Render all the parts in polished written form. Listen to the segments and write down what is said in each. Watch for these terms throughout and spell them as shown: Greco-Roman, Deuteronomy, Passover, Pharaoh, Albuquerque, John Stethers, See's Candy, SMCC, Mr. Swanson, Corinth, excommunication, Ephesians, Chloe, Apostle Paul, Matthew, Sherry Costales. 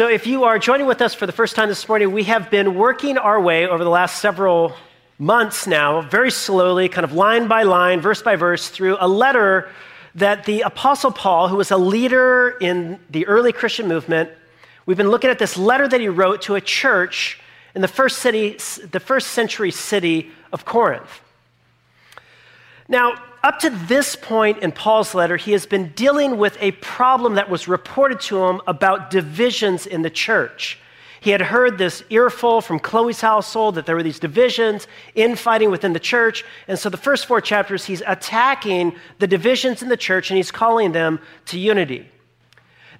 So if you are joining with us for the first time this morning, we have been working our way over the last several months now, very slowly, kind of line by line, verse by verse, through a letter that the Apostle Paul, who was a leader in the early Christian movement, we've been looking at this letter that he wrote to a church in the first century city of Corinth. Now, up to this point in Paul's letter, he has been dealing with a problem that was reported to him about divisions in the church. He had heard this earful from Chloe's household that there were these divisions, infighting within the church. And so the first four chapters, he's attacking the divisions in the church and he's calling them to unity.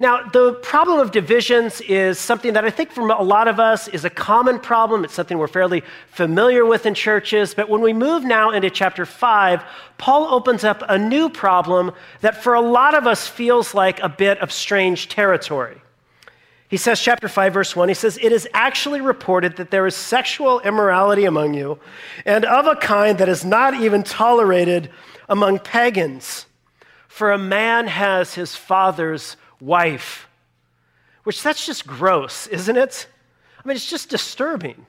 Now, the problem of divisions is something that I think for a lot of us is a common problem. It's something we're fairly familiar with in churches. But when we move now into chapter 5, Paul opens up a new problem that for a lot of us feels like a bit of strange territory. He says, chapter 5, verse 1, he says, "It is actually reported that there is sexual immorality among you, and of a kind that is not even tolerated among pagans. For a man has his father's wife," which that's just gross, isn't it? I mean, it's just disturbing.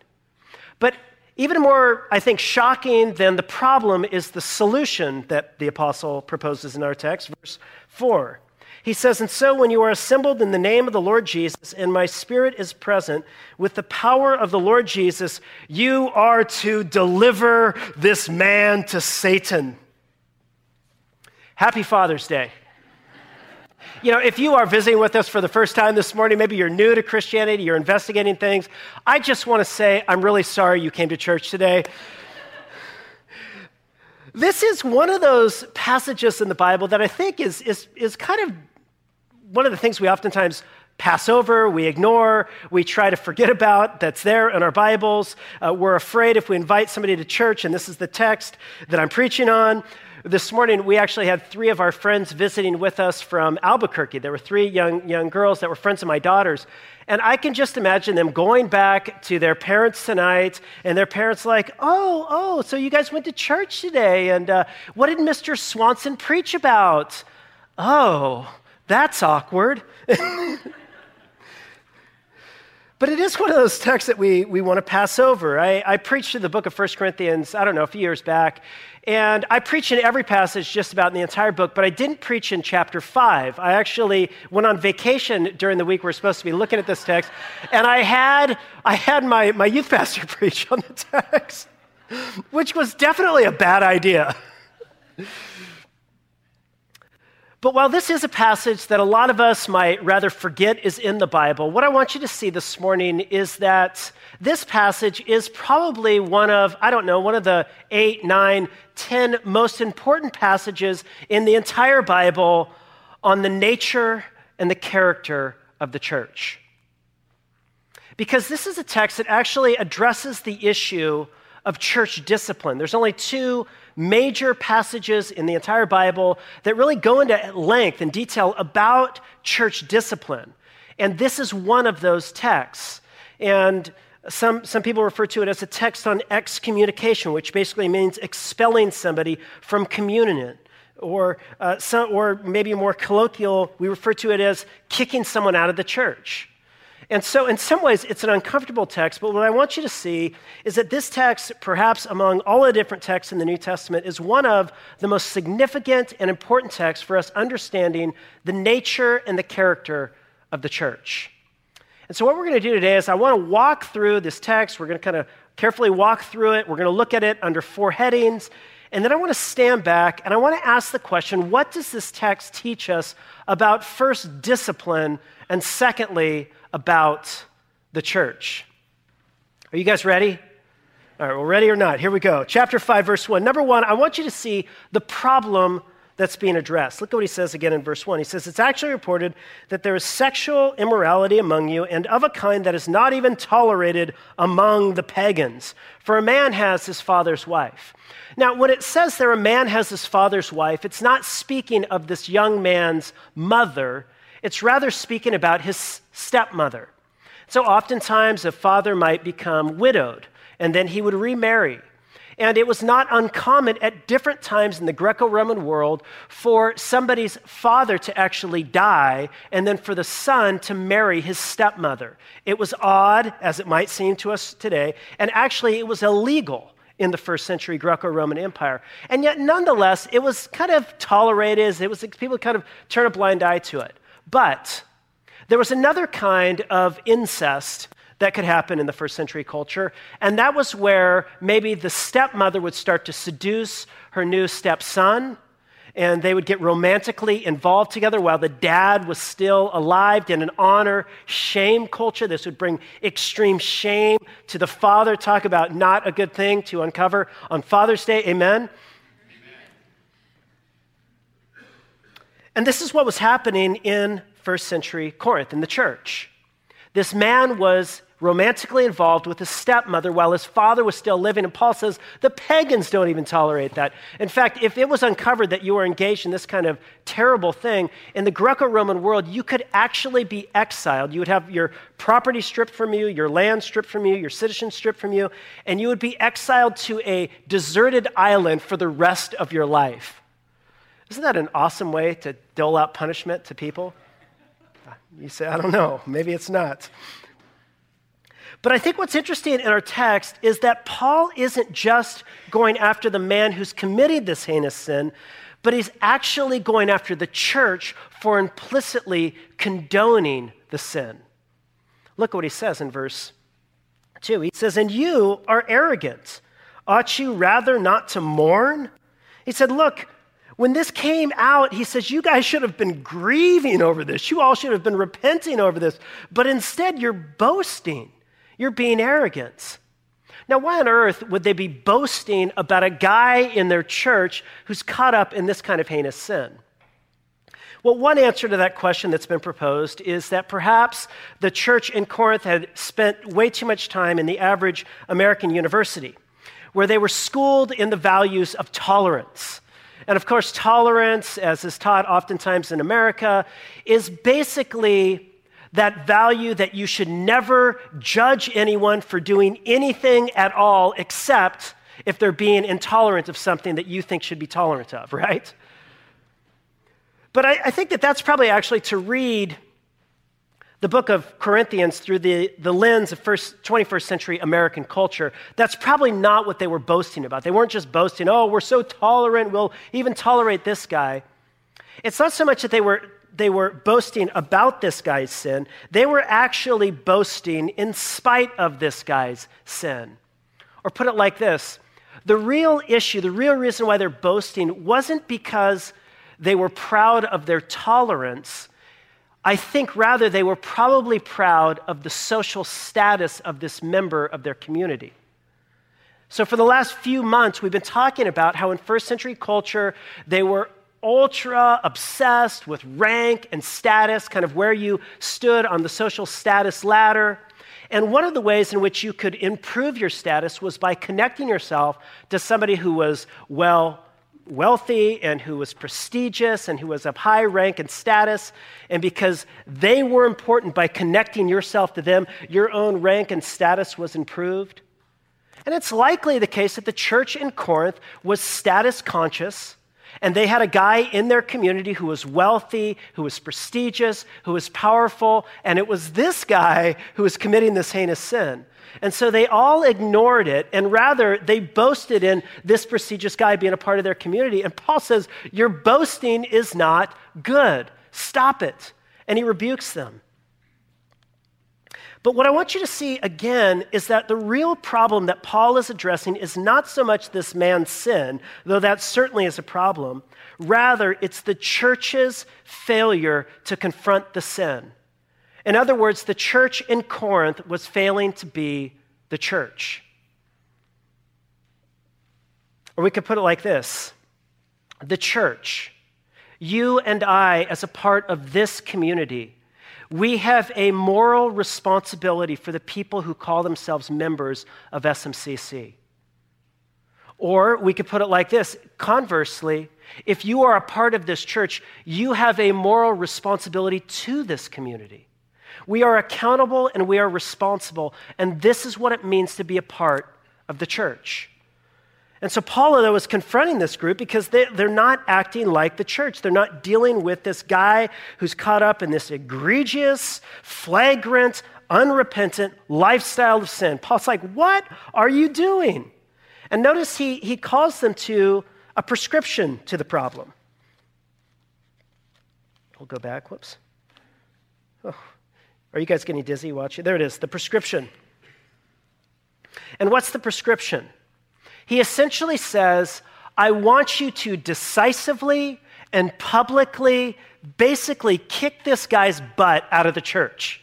But even more, I think, shocking than the problem is the solution that the apostle proposes in our text, verse 4. He says, "And so when you are assembled in the name of the Lord Jesus, and my spirit is present with the power of the Lord Jesus, you are to deliver this man to Satan." Happy Father's Day. You know, if you are visiting with us for the first time this morning, maybe you're new to Christianity, you're investigating things, I just want to say I'm really sorry you came to church today. This is one of those passages in the Bible that I think is kind of one of the things we oftentimes pass over, we ignore, we try to forget about, that's there in our Bibles. We're afraid if we invite somebody to church, and this is the text that I'm preaching on. This morning, we actually had three of our friends visiting with us from Albuquerque. There were three young girls that were friends of my daughter's. And I can just imagine them going back to their parents tonight, and their parents like, oh, so you guys went to church today, and what did Mr. Swanson preach about? Oh, that's awkward. But it is one of those texts that we want to pass over. I preached through the book of 1 Corinthians, I don't know, a few years back, and I preached in every passage just about in the entire book, but I didn't preach in chapter 5. I actually went on vacation during the week we were supposed to be looking at this text, and I had my youth pastor preach on the text, which was definitely a bad idea. But while this is a passage that a lot of us might rather forget is in the Bible, what I want you to see this morning is that this passage is probably one of the 8, 9, 10 most important passages in the entire Bible on the nature and the character of the church. Because this is a text that actually addresses the issue of church discipline. There's only two major passages in the entire Bible that really go into length and detail about church discipline. And this is one of those texts. And some people refer to it as a text on excommunication, which basically means expelling somebody from communion. Or maybe more colloquial, we refer to it as kicking someone out of the church. And so in some ways, it's an uncomfortable text, but what I want you to see is that this text, perhaps among all the different texts in the New Testament, is one of the most significant and important texts for us understanding the nature and the character of the church. And so what we're going to do today is I want to walk through this text. We're going to kind of carefully walk through it. We're going to look at it under four headings. And then I want to stand back and I want to ask the question, what does this text teach us about first discipline and secondly, about the church? Are you guys ready? All right, well, ready or not, here we go. Chapter 5, verse 1. Number one, I want you to see the problem that's being addressed. Look at what he says again in verse 1. He says, "It's actually reported that there is sexual immorality among you and of a kind that is not even tolerated among the pagans. For a man has his father's wife." Now, when it says there a man has his father's wife, it's not speaking of this young man's mother. It's rather speaking about his stepmother. So oftentimes a father might become widowed and then he would remarry. And it was not uncommon at different times in the Greco-Roman world for somebody's father to actually die and then for the son to marry his stepmother. It was odd, as it might seem to us today, and actually it was illegal in the first century Greco-Roman Empire. And yet, nonetheless, it was kind of tolerated. It was people kind of turn a blind eye to it. But there was another kind of incest that could happen in the first century culture, and that was where maybe the stepmother would start to seduce her new stepson, and they would get romantically involved together while the dad was still alive. In an honor-shame culture, this would bring extreme shame to the father. Talk about not a good thing to uncover on Father's Day. Amen? Amen. And this is what was happening in first century Corinth, in the church. This man was romantically involved with his stepmother while his father was still living. And Paul says, the pagans don't even tolerate that. In fact, if it was uncovered that you were engaged in this kind of terrible thing, in the Greco-Roman world, you could actually be exiled. You would have your property stripped from you, your land stripped from you, your citizenship stripped from you, and you would be exiled to a deserted island for the rest of your life. Isn't that an awesome way to dole out punishment to people? You say, I don't know, maybe it's not. But I think what's interesting in our text is that Paul isn't just going after the man who's committed this heinous sin, but he's actually going after the church for implicitly condoning the sin. Look what he says in verse 2. He says, and you are arrogant. Ought you rather not to mourn? He said, look, when this came out, he says, you guys should have been grieving over this. You all should have been repenting over this. But instead, you're boasting. You're being arrogant. Now, why on earth would they be boasting about a guy in their church who's caught up in this kind of heinous sin? Well, one answer to that question that's been proposed is that perhaps the church in Corinth had spent way too much time in the average American university, where they were schooled in the values of tolerance. And of course, tolerance, as is taught oftentimes in America, is basically that value that you should never judge anyone for doing anything at all except if they're being intolerant of something that you think should be tolerant of, right? But I think that that's probably actually to read the book of Corinthians through the lens of 21st century American culture. That's probably not what they were boasting about. They weren't just boasting, oh, we're so tolerant, we'll even tolerate this guy. It's not so much that they were boasting about this guy's sin. They were actually boasting in spite of this guy's sin. Or put it like this, the real issue, the real reason why they're boasting wasn't because they were proud of their tolerance. I think rather they were probably proud of the social status of this member of their community. So for the last few months, we've been talking about how in first century culture, they were ultra obsessed with rank and status, kind of where you stood on the social status ladder. And one of the ways in which you could improve your status was by connecting yourself to somebody who was wealthy and who was prestigious and who was of high rank and status. And because they were important, by connecting yourself to them, your own rank and status was improved. And it's likely the case that the church in Corinth was status conscious, and they had a guy in their community who was wealthy, who was prestigious, who was powerful, and it was this guy who was committing this heinous sin. And so they all ignored it, and rather they boasted in this prestigious guy being a part of their community. And Paul says, your boasting is not good. Stop it. And he rebukes them. But what I want you to see again is that the real problem that Paul is addressing is not so much this man's sin, though that certainly is a problem. Rather, it's the church's failure to confront the sin. In other words, the church in Corinth was failing to be the church. Or we could put it like this. The church, you and I as a part of this community, we have a moral responsibility for the people who call themselves members of SMCC. Or we could put it like this, conversely, if you are a part of this church, you have a moral responsibility to this community. We are accountable and we are responsible, and this is what it means to be a part of the church. And so Paul was confronting this group because they're not acting like the church. They're not dealing with this guy who's caught up in this egregious, flagrant, unrepentant lifestyle of sin. Paul's like, what are you doing? And notice he calls them to a prescription to the problem. We'll go back, whoops. Oh, are you guys getting dizzy watching? There it is, the prescription. And what's the prescription? He essentially says, I want you to decisively and publicly basically kick this guy's butt out of the church.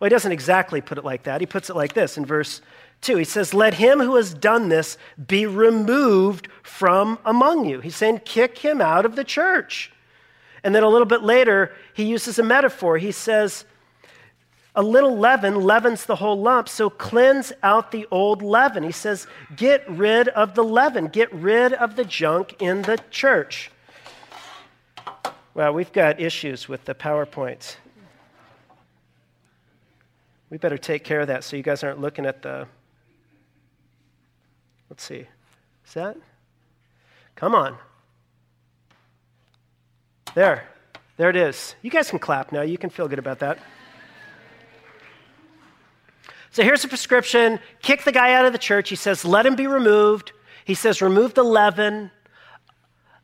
Well, he doesn't exactly put it like that. He puts it like this in verse 2. He says, let him who has done this be removed from among you. He's saying, kick him out of the church. And then a little bit later, he uses a metaphor. He says, a little leaven leavens the whole lump, so cleanse out the old leaven. He says, get rid of the leaven. Get rid of the junk in the church. Wow, we've got issues with the PowerPoints. We better take care of that so you guys aren't looking at the, let's see, is that? Come on. There it is. You guys can clap now. You can feel good about that. So here's a prescription. Kick the guy out of the church. He says, let him be removed. He says, remove the leaven.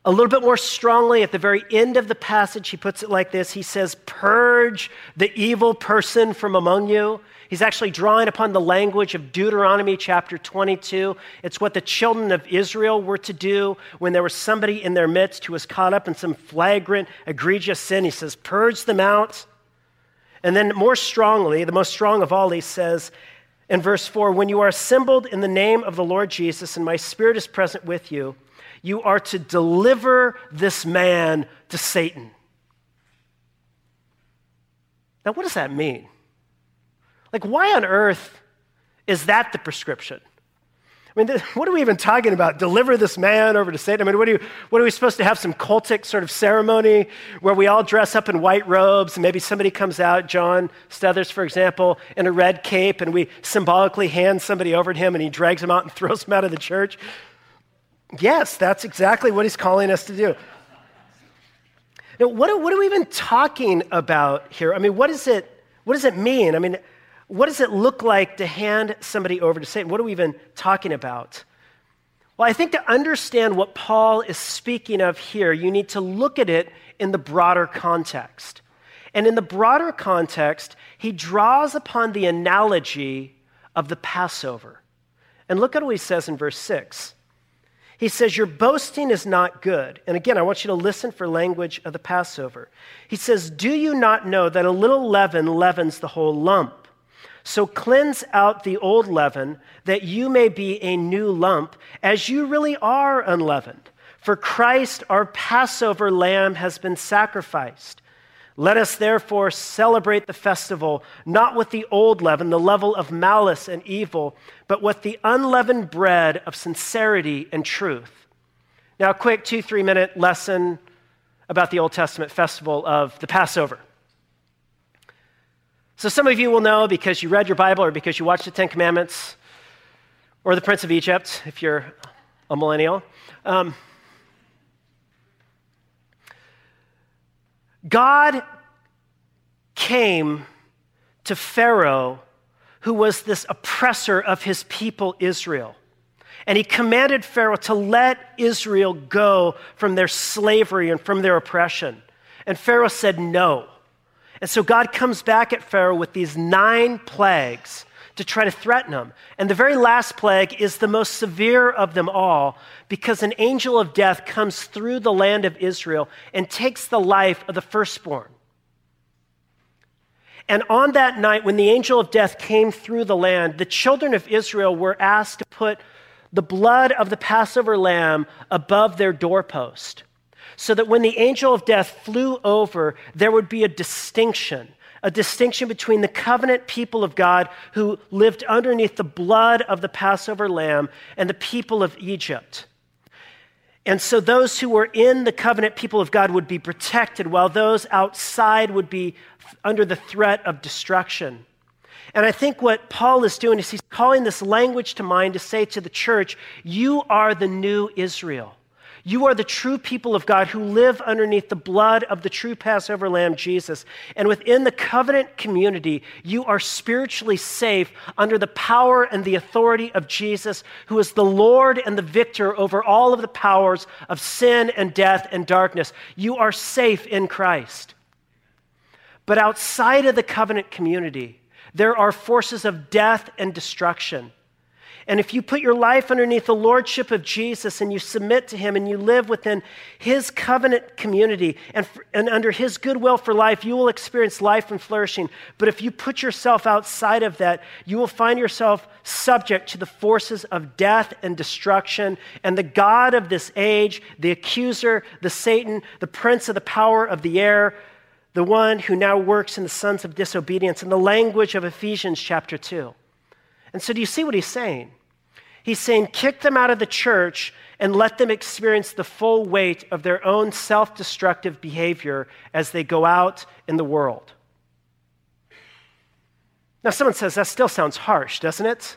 A little bit more strongly at the very end of the passage, he puts it like this. He says, purge the evil person from among you. He's actually drawing upon the language of Deuteronomy chapter 22. It's what the children of Israel were to do when there was somebody in their midst who was caught up in some flagrant, egregious sin. He says, purge them out. And then more strongly, the most strong of all, he says in verse 4, when you are assembled in the name of the Lord Jesus and my spirit is present with you, you are to deliver this man to Satan. Now, what does that mean? Like, why on earth is that the prescription? I mean, what are we even talking about? Deliver this man over to Satan? I mean, what are we supposed to have, some cultic sort of ceremony where we all dress up in white robes and maybe somebody comes out, John Stethers, for example, in a red cape, and we symbolically hand somebody over to him and he drags him out and throws him out of the church? Yes, that's exactly what he's calling us to do. Now, what are we even talking about here? I mean, what does it mean? I mean, what does it look like to hand somebody over to Satan? What are we even talking about? Well, I think to understand what Paul is speaking of here, you need to look at it in the broader context. And in the broader context, he draws upon the analogy of the Passover. And look at what he says in verse 6. He says, your boasting is not good. And again, I want you to listen for language of the Passover. He says, do you not know that a little leaven leavens the whole lump? So cleanse out the old leaven, that you may be a new lump, as you really are unleavened. For Christ, our Passover lamb, has been sacrificed. Let us therefore celebrate the festival, not with the old leaven, the leaven of malice and evil, but with the unleavened bread of sincerity and truth. Now, a quick 2-3 minute lesson about the Old Testament festival of the Passover. So some of you will know because you read your Bible or because you watched the Ten Commandments or the Prince of Egypt, if you're a millennial. God came to Pharaoh, who was this oppressor of his people Israel. And he commanded Pharaoh to let Israel go from their slavery and from their oppression. And Pharaoh said no. And so God comes back at Pharaoh with these 9 plagues to try to threaten him. And the very last plague is the most severe of them all, because an angel of death comes through the land of Israel and takes the life of the firstborn. And on that night, when the angel of death came through the land, the children of Israel were asked to put the blood of the Passover lamb above their doorpost, so that when the angel of death flew over, there would be a distinction between the covenant people of God who lived underneath the blood of the Passover lamb and the people of Egypt. And so those who were in the covenant people of God would be protected, while those outside would be under the threat of destruction. And I think what Paul is doing is he's calling this language to mind to say to the church, you are the new Israel. You are the true people of God who live underneath the blood of the true Passover Lamb, Jesus. And within the covenant community, you are spiritually safe under the power and the authority of Jesus, who is the Lord and the victor over all of the powers of sin and death and darkness. You are safe in Christ. But outside of the covenant community, there are forces of death and destruction. And if you put your life underneath the lordship of Jesus and you submit to him and you live within his covenant community and under his goodwill for life, you will experience life and flourishing. But if you put yourself outside of that, you will find yourself subject to the forces of death and destruction and the god of this age, the accuser, the Satan, the prince of the power of the air, the one who now works in the sons of disobedience, in the language of Ephesians chapter 2. And so do you see what he's saying? He's saying, kick them out of the church and let them experience the full weight of their own self-destructive behavior as they go out in the world. Now, someone says, that still sounds harsh, doesn't it?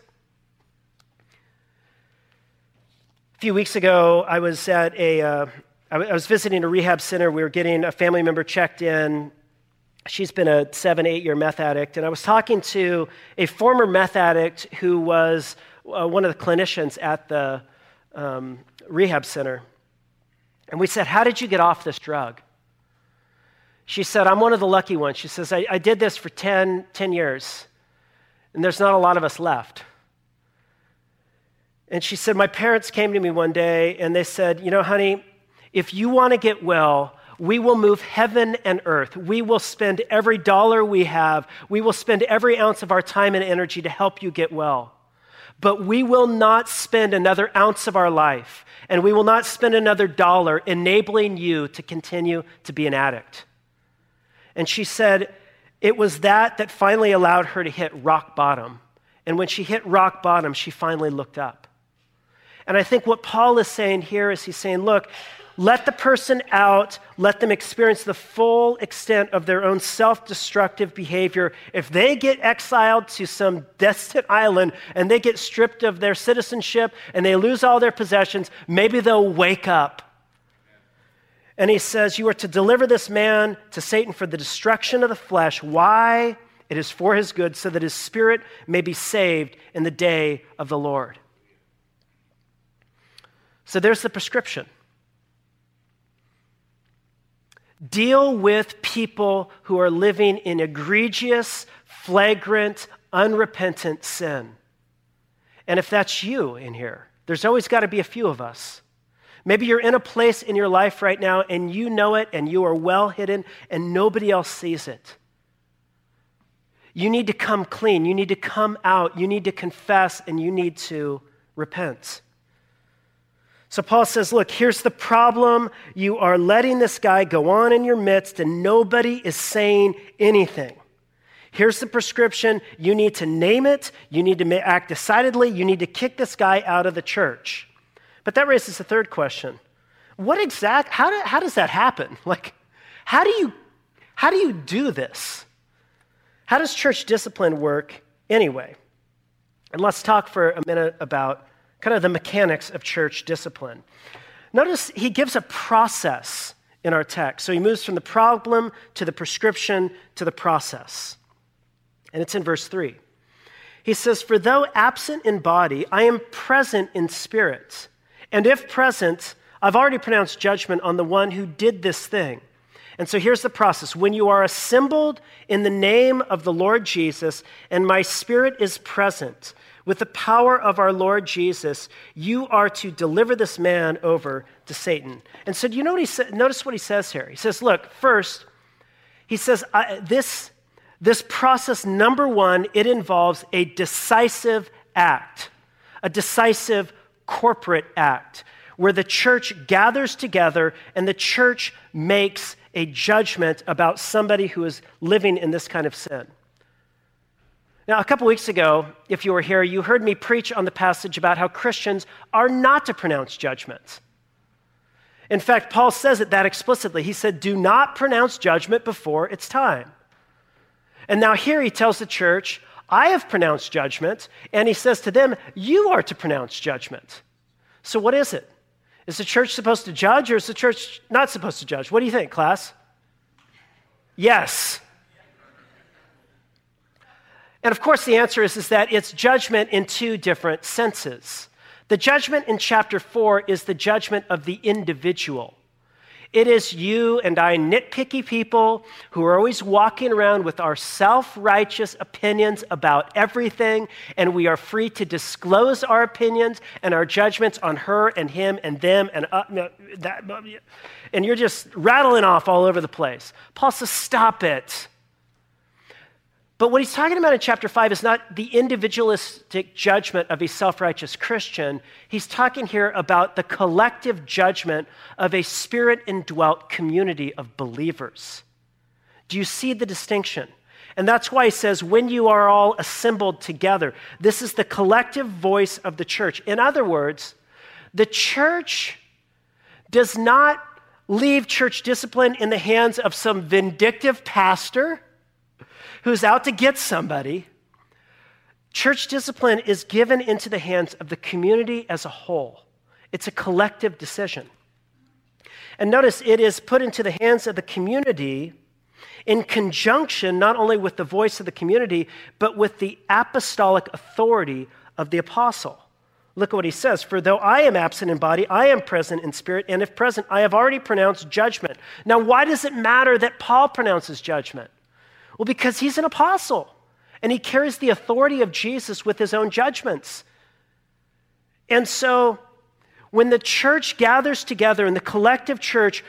A few weeks ago, I was at I was visiting a rehab center. We were getting a family member checked in. She's been a 7-8 year meth addict, and I was talking to a former meth addict who was one of the clinicians at the rehab center. And we said, how did you get off this drug? She said, I'm one of the lucky ones. She says, I did this for 10 years, and there's not a lot of us left. And she said, my parents came to me one day, and they said, you know, honey, if you want to get well, we will move heaven and earth. We will spend every dollar we have. We will spend every ounce of our time and energy to help you get well. But we will not spend another ounce of our life, and we will not spend another dollar enabling you to continue to be an addict. And she said it was that finally allowed her to hit rock bottom. And when she hit rock bottom, she finally looked up. And I think what Paul is saying here is he's saying, look, let the person out, let them experience the full extent of their own self-destructive behavior. If they get exiled to some distant island and they get stripped of their citizenship and they lose all their possessions, maybe they'll wake up. And he says, you are to deliver this man to Satan for the destruction of the flesh. Why? It is for his good, so that his spirit may be saved in the day of the Lord. So there's the prescription. Deal with people who are living in egregious, flagrant, unrepentant sin. And if that's you in here, there's always got to be a few of us. Maybe you're in a place in your life right now and you know it and you are well hidden and nobody else sees it. You need to come clean. You need to come out. You need to confess, and you need to repent. So Paul says, look, here's the problem. You are letting this guy go on in your midst and nobody is saying anything. Here's the prescription. You need to name it. You need to act decidedly. You need to kick this guy out of the church. But that raises the third question. How does that happen? Like, how do you do this? How does church discipline work anyway? And let's talk for a minute about kind of the mechanics of church discipline. Notice he gives a process in our text. So he moves from the problem to the prescription to the process. And it's in verse 3. He says, for though absent in body, I am present in spirit. And if present, I've already pronounced judgment on the one who did this thing. And so here's the process. When you are assembled in the name of the Lord Jesus, and my spirit is present, with the power of our Lord Jesus, you are to deliver this man over to Satan. And so do you know what he said? Notice what he says here. He says, look, first, he says, this process, number one, it involves a decisive act, a decisive corporate act, where the church gathers together and the church makes a judgment about somebody who is living in this kind of sin. Now, a couple weeks ago, if you were here, you heard me preach on the passage about how Christians are not to pronounce judgment. In fact, Paul says it that explicitly. He said, do not pronounce judgment before it's time. And now here he tells the church, I have pronounced judgment. And he says to them, you are to pronounce judgment. So what is it? Is the church supposed to judge, or is the church not supposed to judge? What do you think, class? Yes. And of course, the answer is that it's judgment in two different senses. The judgment in chapter 4 is the judgment of the individual. It is you and I, nitpicky people who are always walking around with our self-righteous opinions about everything, and we are free to disclose our opinions and our judgments on her and him and them and you're just rattling off all over the place. Paul says, stop it. But what he's talking about in chapter 5 is not the individualistic judgment of a self-righteous Christian. He's talking here about the collective judgment of a spirit-indwelt community of believers. Do you see the distinction? And that's why he says, when you are all assembled together, this is the collective voice of the church. In other words, the church does not leave church discipline in the hands of some vindictive pastor who's out to get somebody. Church discipline is given into the hands of the community as a whole. It's a collective decision. And notice, it is put into the hands of the community in conjunction not only with the voice of the community, but with the apostolic authority of the apostle. Look at what he says. For though I am absent in body, I am present in spirit, and if present, I have already pronounced judgment. Now, why does it matter that Paul pronounces judgment? Well, because he's an apostle, and he carries the authority of Jesus with his own judgments. And so when the church gathers together in the collective church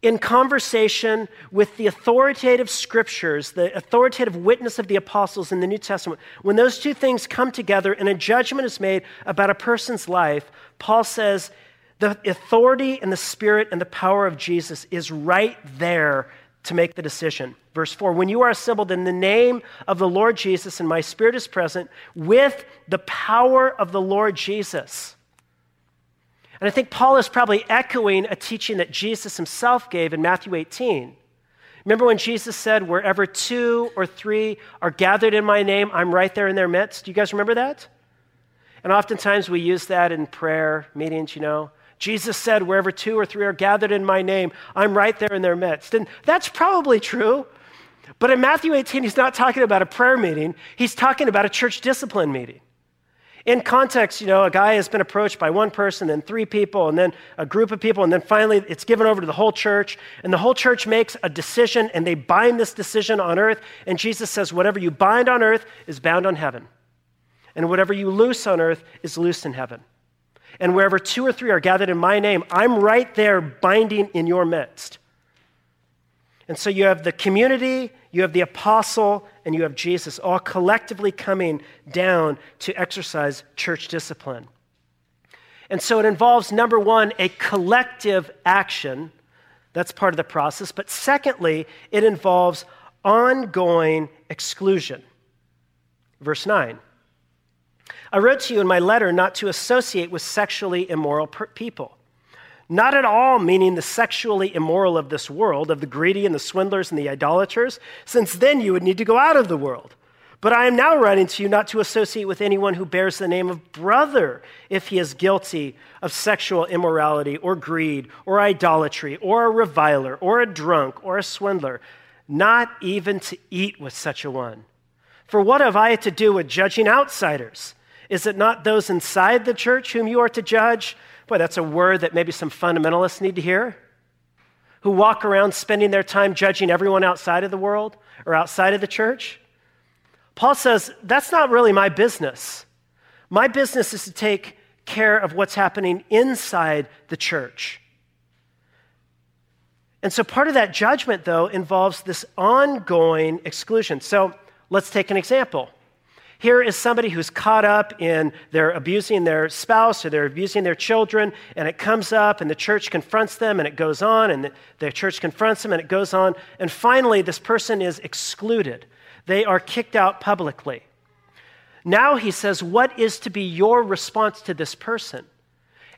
in conversation with the authoritative scriptures, the authoritative witness of the apostles in the New Testament, when those two things come together and a judgment is made about a person's life, Paul says the authority and the spirit and the power of Jesus is right there to make the decision. Verse 4, when you are assembled in the name of the Lord Jesus, and my spirit is present with the power of the Lord Jesus. And I think Paul is probably echoing a teaching that Jesus himself gave in Matthew 18. Remember when Jesus said, wherever 2 or 3 are gathered in my name, I'm right there in their midst. Do you guys remember that? And oftentimes we use that in prayer meetings, you know. Jesus said, wherever 2 or 3 are gathered in my name, I'm right there in their midst. And that's probably true. But in Matthew 18, he's not talking about a prayer meeting. He's talking about a church discipline meeting. In context, you know, a guy has been approached by one person, then 3 people, and then a group of people, and then finally it's given over to the whole church. And the whole church makes a decision, and they bind this decision on earth. And Jesus says, whatever you bind on earth is bound on heaven. And whatever you loose on earth is loosed in heaven. And wherever 2 or 3 are gathered in my name, I'm right there binding in your midst. And so you have the community, you have the apostle, and you have Jesus all collectively coming down to exercise church discipline. And so it involves, number one, a collective action. That's part of the process. But secondly, it involves ongoing exclusion. Verse 9. I wrote to you in my letter not to associate with sexually immoral people. Not at all meaning the sexually immoral of this world, of the greedy and the swindlers and the idolaters, since then you would need to go out of the world. But I am now writing to you not to associate with anyone who bears the name of brother if he is guilty of sexual immorality or greed or idolatry or a reviler or a drunk or a swindler, not even to eat with such a one. For what have I to do with judging outsiders? Is it not those inside the church whom you are to judge? Boy, that's a word that maybe some fundamentalists need to hear, who walk around spending their time judging everyone outside of the world or outside of the church. Paul says, that's not really my business. My business is to take care of what's happening inside the church. And so part of that judgment, though, involves this ongoing exclusion. So let's take an example. Here is somebody who's caught up in they're abusing their spouse or they're abusing their children, and it comes up and the church confronts them and it goes on, and the church confronts them and it goes on, and finally this person is excluded. They are kicked out publicly. Now he says, what is to be your response to this person?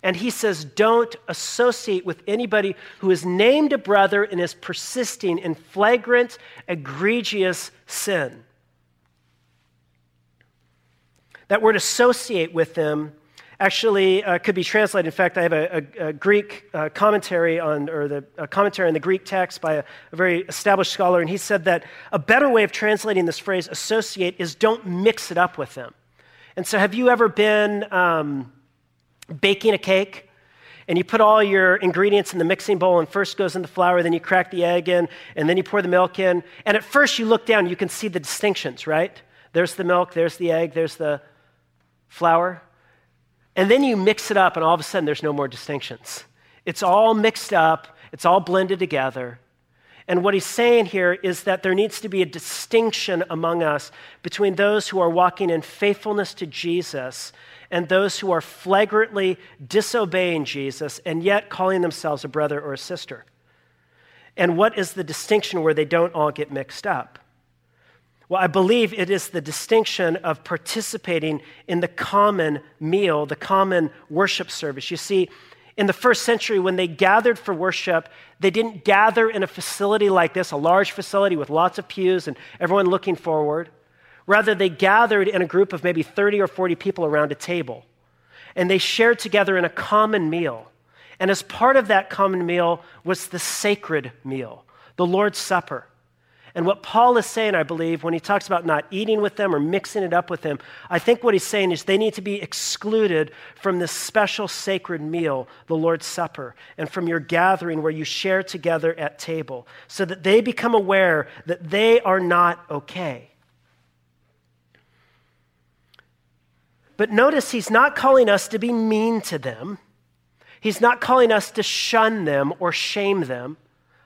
And he says, don't associate with anybody who is named a brother and is persisting in flagrant, egregious sin. That word associate with them actually could be translated. In fact, I have a Greek commentary on, or a commentary on the Greek text by a very established scholar, and he said that a better way of translating this phrase associate is don't mix it up with them. And so have you ever been baking a cake? And you put all your ingredients in the mixing bowl, and first goes in the flour, then you crack the egg in, and then you pour the milk in. And at first you look down, you can see the distinctions, right? There's the milk, there's the egg, there's the flour. And then you mix it up, and all of a sudden there's no more distinctions. It's all mixed up, it's all blended together. And what he's saying here is that there needs to be a distinction among us between those who are walking in faithfulness to Jesus and those who are flagrantly disobeying Jesus and yet calling themselves a brother or a sister. And what is the distinction where they don't all get mixed up? Well, I believe it is the distinction of participating in the common meal, the common worship service. You see, in the first century, when they gathered for worship, they didn't gather in a facility like this, a large facility with lots of pews and everyone looking forward. Rather, they gathered in a group of maybe 30 or 40 people around a table, and they shared together in a common meal. And as part of that common meal was the sacred meal, the Lord's Supper. And what Paul is saying, I believe, when he talks about not eating with them or mixing it up with them, I think what he's saying is they need to be excluded from this special sacred meal, the Lord's Supper, and from your gathering where you share together at table, so that they become aware that they are not okay. But notice he's not calling us to be mean to them. He's not calling us to shun them or shame them.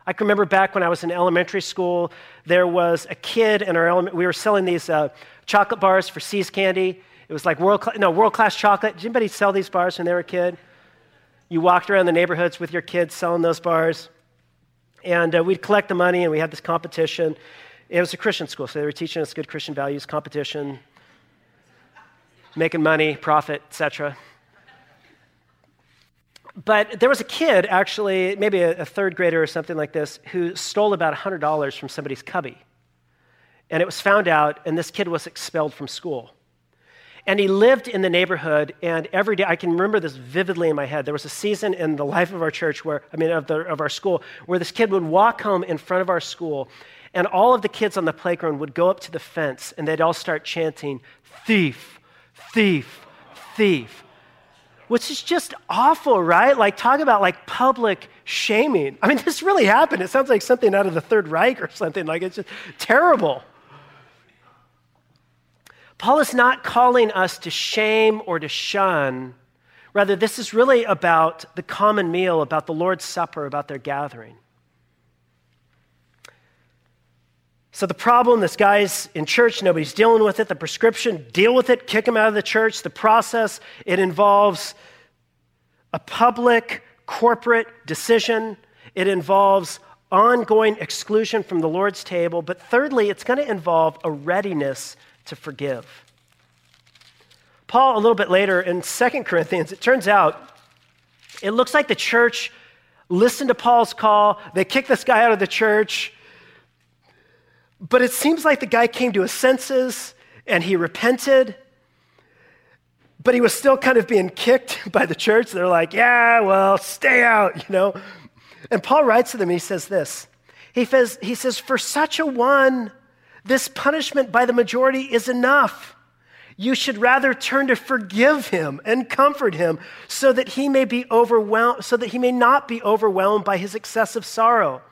I can remember back when I was in elementary school, there was a kid in our elementary, we were selling these chocolate bars for See's Candy. It was like world-class chocolate. Did anybody sell these bars when they were a kid? You walked around the neighborhoods with your kids selling those bars. And we'd collect the money, and we had this competition. It was a Christian school, so they were teaching us good Christian values, competition, making money, profit, etc. But there was a kid, actually, maybe a third grader or something like this, who stole about $100 from somebody's cubby. And it was found out, and this kid was expelled from school. And he lived in the neighborhood, and every day, I can remember this vividly in my head, there was a season in the life of our church, of our school, where this kid would walk home in front of our school, and all of the kids on the playground would go up to the fence, and they'd all start chanting, "Thief, thief, thief." Which is just awful, right? Like, talk about like public shaming. I mean, this really happened. It sounds like something out of the Third Reich or something. Like, it's just terrible. Paul is not calling us to shame or to shun. Rather, this is really about the common meal, about the Lord's Supper, about their gathering. So the problem, this guy's in church, nobody's dealing with it. The prescription, deal with it, kick him out of the church. The process, it involves a public, corporate decision. It involves ongoing exclusion from the Lord's table. But thirdly, it's going to involve a readiness to forgive. Paul, a little bit later in 2 Corinthians, it turns out, it looks like the church listened to Paul's call. They kicked this guy out of the church. But it seems like the guy came to his senses and he repented, but he was still kind of being kicked by the church. They're like, yeah, well, stay out, you know. And Paul writes to them, and he says this. He says, "For such a one, this punishment by the majority is enough. You should rather turn to forgive him and comfort him so that he may not be overwhelmed by his excessive sorrow.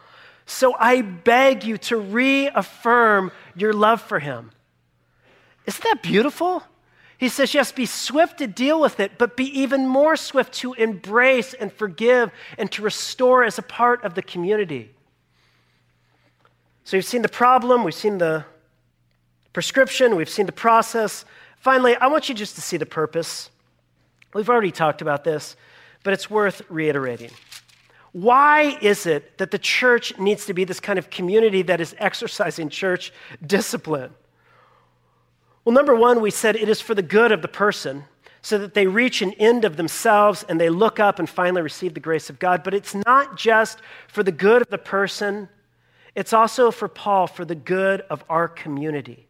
So I beg you to reaffirm your love for him." Isn't that beautiful? He says, yes, be swift to deal with it, but be even more swift to embrace and forgive and to restore as a part of the community. So we've seen the problem, we've seen the prescription, we've seen the process. Finally, I want you just to see the purpose. We've already talked about this, but it's worth reiterating. Why is it that the church needs to be this kind of community that is exercising church discipline? Well, number one, we said it is for the good of the person so that they reach an end of themselves and they look up and finally receive the grace of God. But it's not just for the good of the person. It's also for Paul, for the good of our community.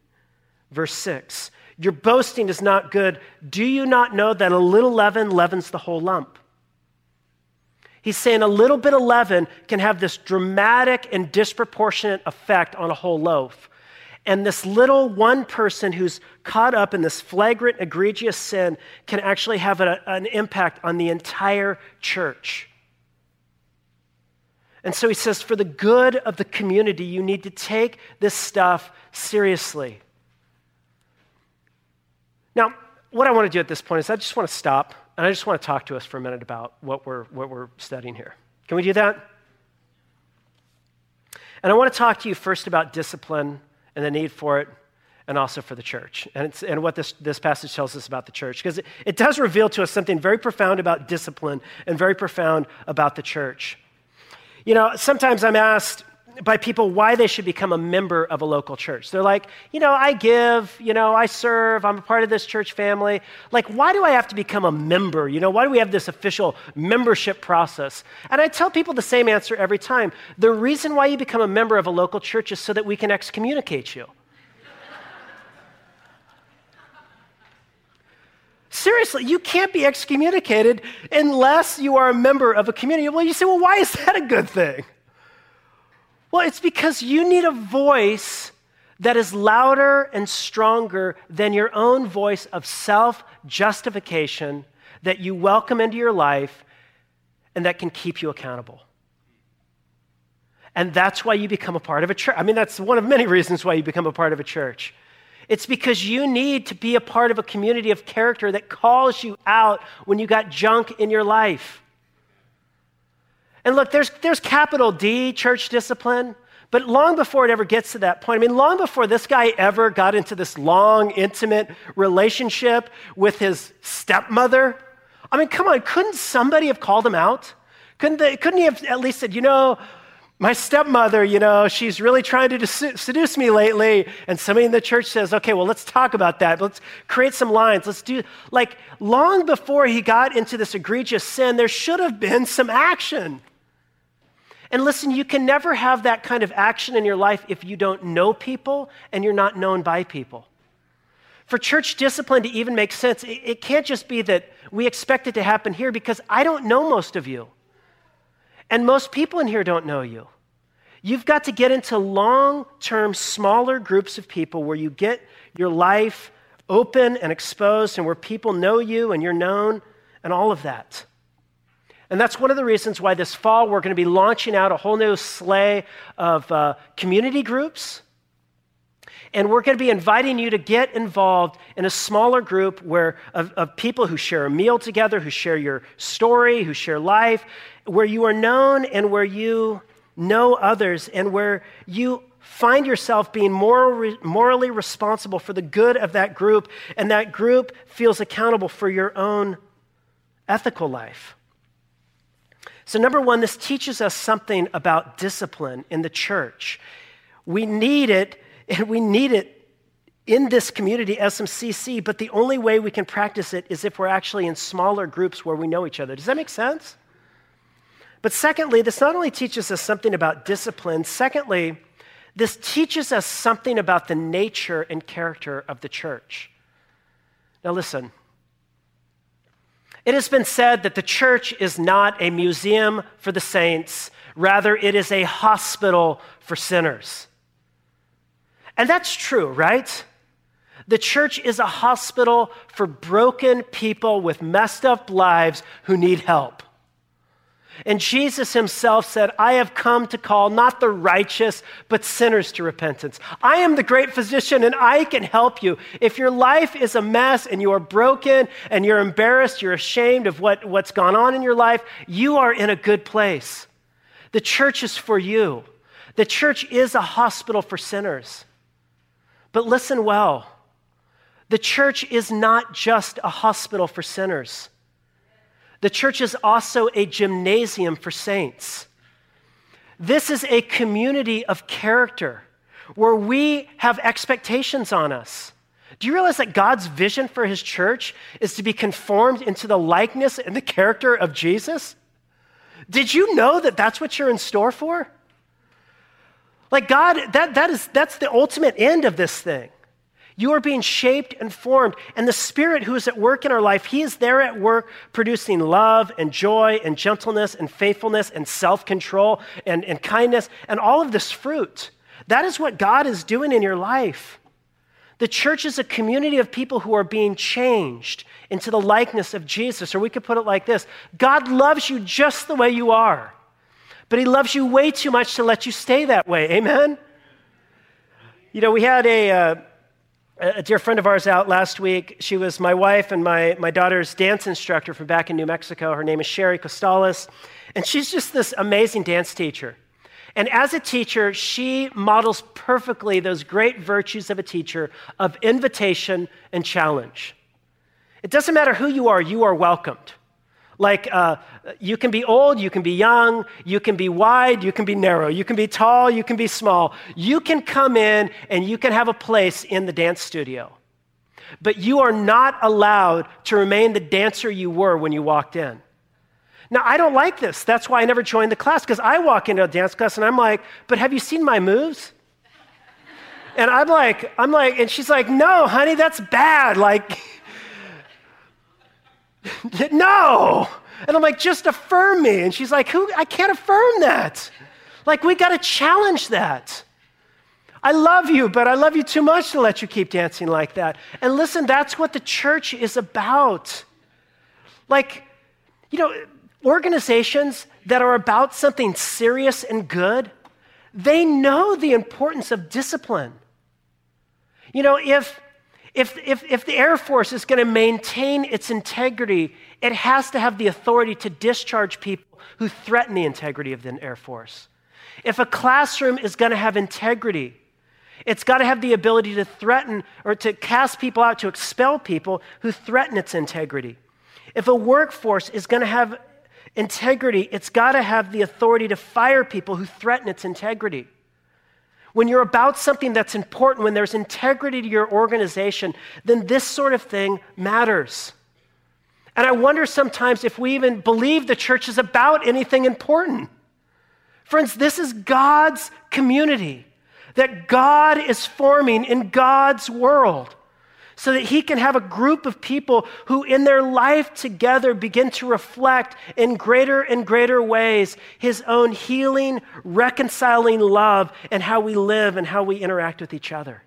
Verse 6, Your boasting is not good. Do you not know that a little leaven leavens the whole lump? He's saying a little bit of leaven can have this dramatic and disproportionate effect on a whole loaf. And this little one person who's caught up in this flagrant, egregious sin can actually have an impact on the entire church. And so he says, for the good of the community, you need to take this stuff seriously. Now, what I want to do at this point is I just want to stop, and I just want to talk to us for a minute about what we're studying here. Can we do that? And I want to talk to you first about discipline and the need for it, and also for the church, and what this passage tells us about the church, because it does reveal to us something very profound about discipline and very profound about the church. You know, sometimes I'm asked by people why they should become a member of a local church. They're like, I give, I serve, I'm a part of this church family. Like, why do I have to become a member? Why do we have this official membership process? And I tell people the same answer every time. The reason why you become a member of a local church is so that we can excommunicate you. Seriously, you can't be excommunicated unless you are a member of a community. Well, you say, well, why is that a good thing? Well, it's because you need a voice that is louder and stronger than your own voice of self-justification that you welcome into your life and that can keep you accountable. And that's why you become a part of a church. I mean, that's one of many reasons why you become a part of a church. It's because you need to be a part of a community of character that calls you out when you got junk in your life. And look, there's capital D, church discipline, but long before it ever gets to that point, long before this guy ever got into this long, intimate relationship with his stepmother, come on, couldn't somebody have called him out? Couldn't he have at least said, my stepmother, she's really trying to seduce me lately. And somebody in the church says, okay, well, let's talk about that. Let's create some lines. Let's do, long before he got into this egregious sin, there should have been some action. And listen, you can never have that kind of action in your life if you don't know people and you're not known by people. For church discipline to even make sense, it can't just be that we expect it to happen here because I don't know most of you. And most people in here don't know you. You've got to get into long-term, smaller groups of people where you get your life open and exposed and where people know you and you're known and all of that. And that's one of the reasons why this fall we're going to be launching out a whole new slew of community groups. And we're going to be inviting you to get involved in a smaller group where of people who share a meal together, who share your story, who share life, where you are known and where you know others and where you find yourself being morally responsible for the good of that group, and that group feels accountable for your own ethical life. So number one, this teaches us something about discipline in the church. We need it. And we need it in this community, SMCC, but the only way we can practice it is if we're actually in smaller groups where we know each other. Does that make sense? But secondly, this not only teaches us something about discipline, secondly, this teaches us something about the nature and character of the church. Now listen, it has been said that the church is not a museum for the saints, rather it is a hospital for sinners. And that's true, right? The church is a hospital for broken people with messed up lives who need help. And Jesus himself said, I have come to call not the righteous, but sinners to repentance. I am the great physician and I can help you. If your life is a mess and you are broken and you're embarrassed, you're ashamed of what's gone on in your life, you are in a good place. The church is for you. The church is a hospital for sinners. But listen well, the church is not just a hospital for sinners. The church is also a gymnasium for saints. This is a community of character where we have expectations on us. Do you realize that God's vision for his church is to be conformed into the likeness and the character of Jesus? Did you know that that's what you're in store for? Like God, that's the ultimate end of this thing. You are being shaped and formed. And the Spirit who is at work in our life, He is there at work producing love and joy and gentleness and faithfulness and self-control and kindness and all of this fruit. That is what God is doing in your life. The church is a community of people who are being changed into the likeness of Jesus. Or we could put it like this: God loves you just the way you are, but He loves you way too much to let you stay that way. Amen? You know, we had a dear friend of ours out last week. She was my wife and my daughter's dance instructor from back in New Mexico. Her name is Sherry Costales, and she's just this amazing dance teacher. And as a teacher, she models perfectly those great virtues of a teacher of invitation and challenge. It doesn't matter who you are welcomed. Like, you can be old, you can be young, you can be wide, you can be narrow, you can be tall, you can be small. You can come in and you can have a place in the dance studio. But you are not allowed to remain the dancer you were when you walked in. Now, I don't like this. That's why I never joined the class, because I walk into a dance class and I'm like, but have you seen my moves? And I'm like, and she's like, no, honey, that's bad. Like, no. And I'm like, just affirm me. And she's like, who? I can't affirm that. Like, we got to challenge that. I love you, but I love you too much to let you keep dancing like that. And listen, that's what the church is about. Like, you know, organizations that are about something serious and good, they know the importance of discipline. You know, if the Air Force is going to maintain its integrity, it has to have the authority to discharge people who threaten the integrity of the Air Force. If a classroom is going to have integrity, it's got to have the ability to threaten or to cast people out, to expel people who threaten its integrity. If a workforce is going to have integrity, it's got to have the authority to fire people who threaten its integrity. When you're about something that's important, when there's integrity to your organization, then this sort of thing matters. And I wonder sometimes if we even believe the church is about anything important. Friends, this is God's community that God is forming in God's world, so that He can have a group of people who in their life together begin to reflect in greater and greater ways His own healing, reconciling love, and how we live and how we interact with each other.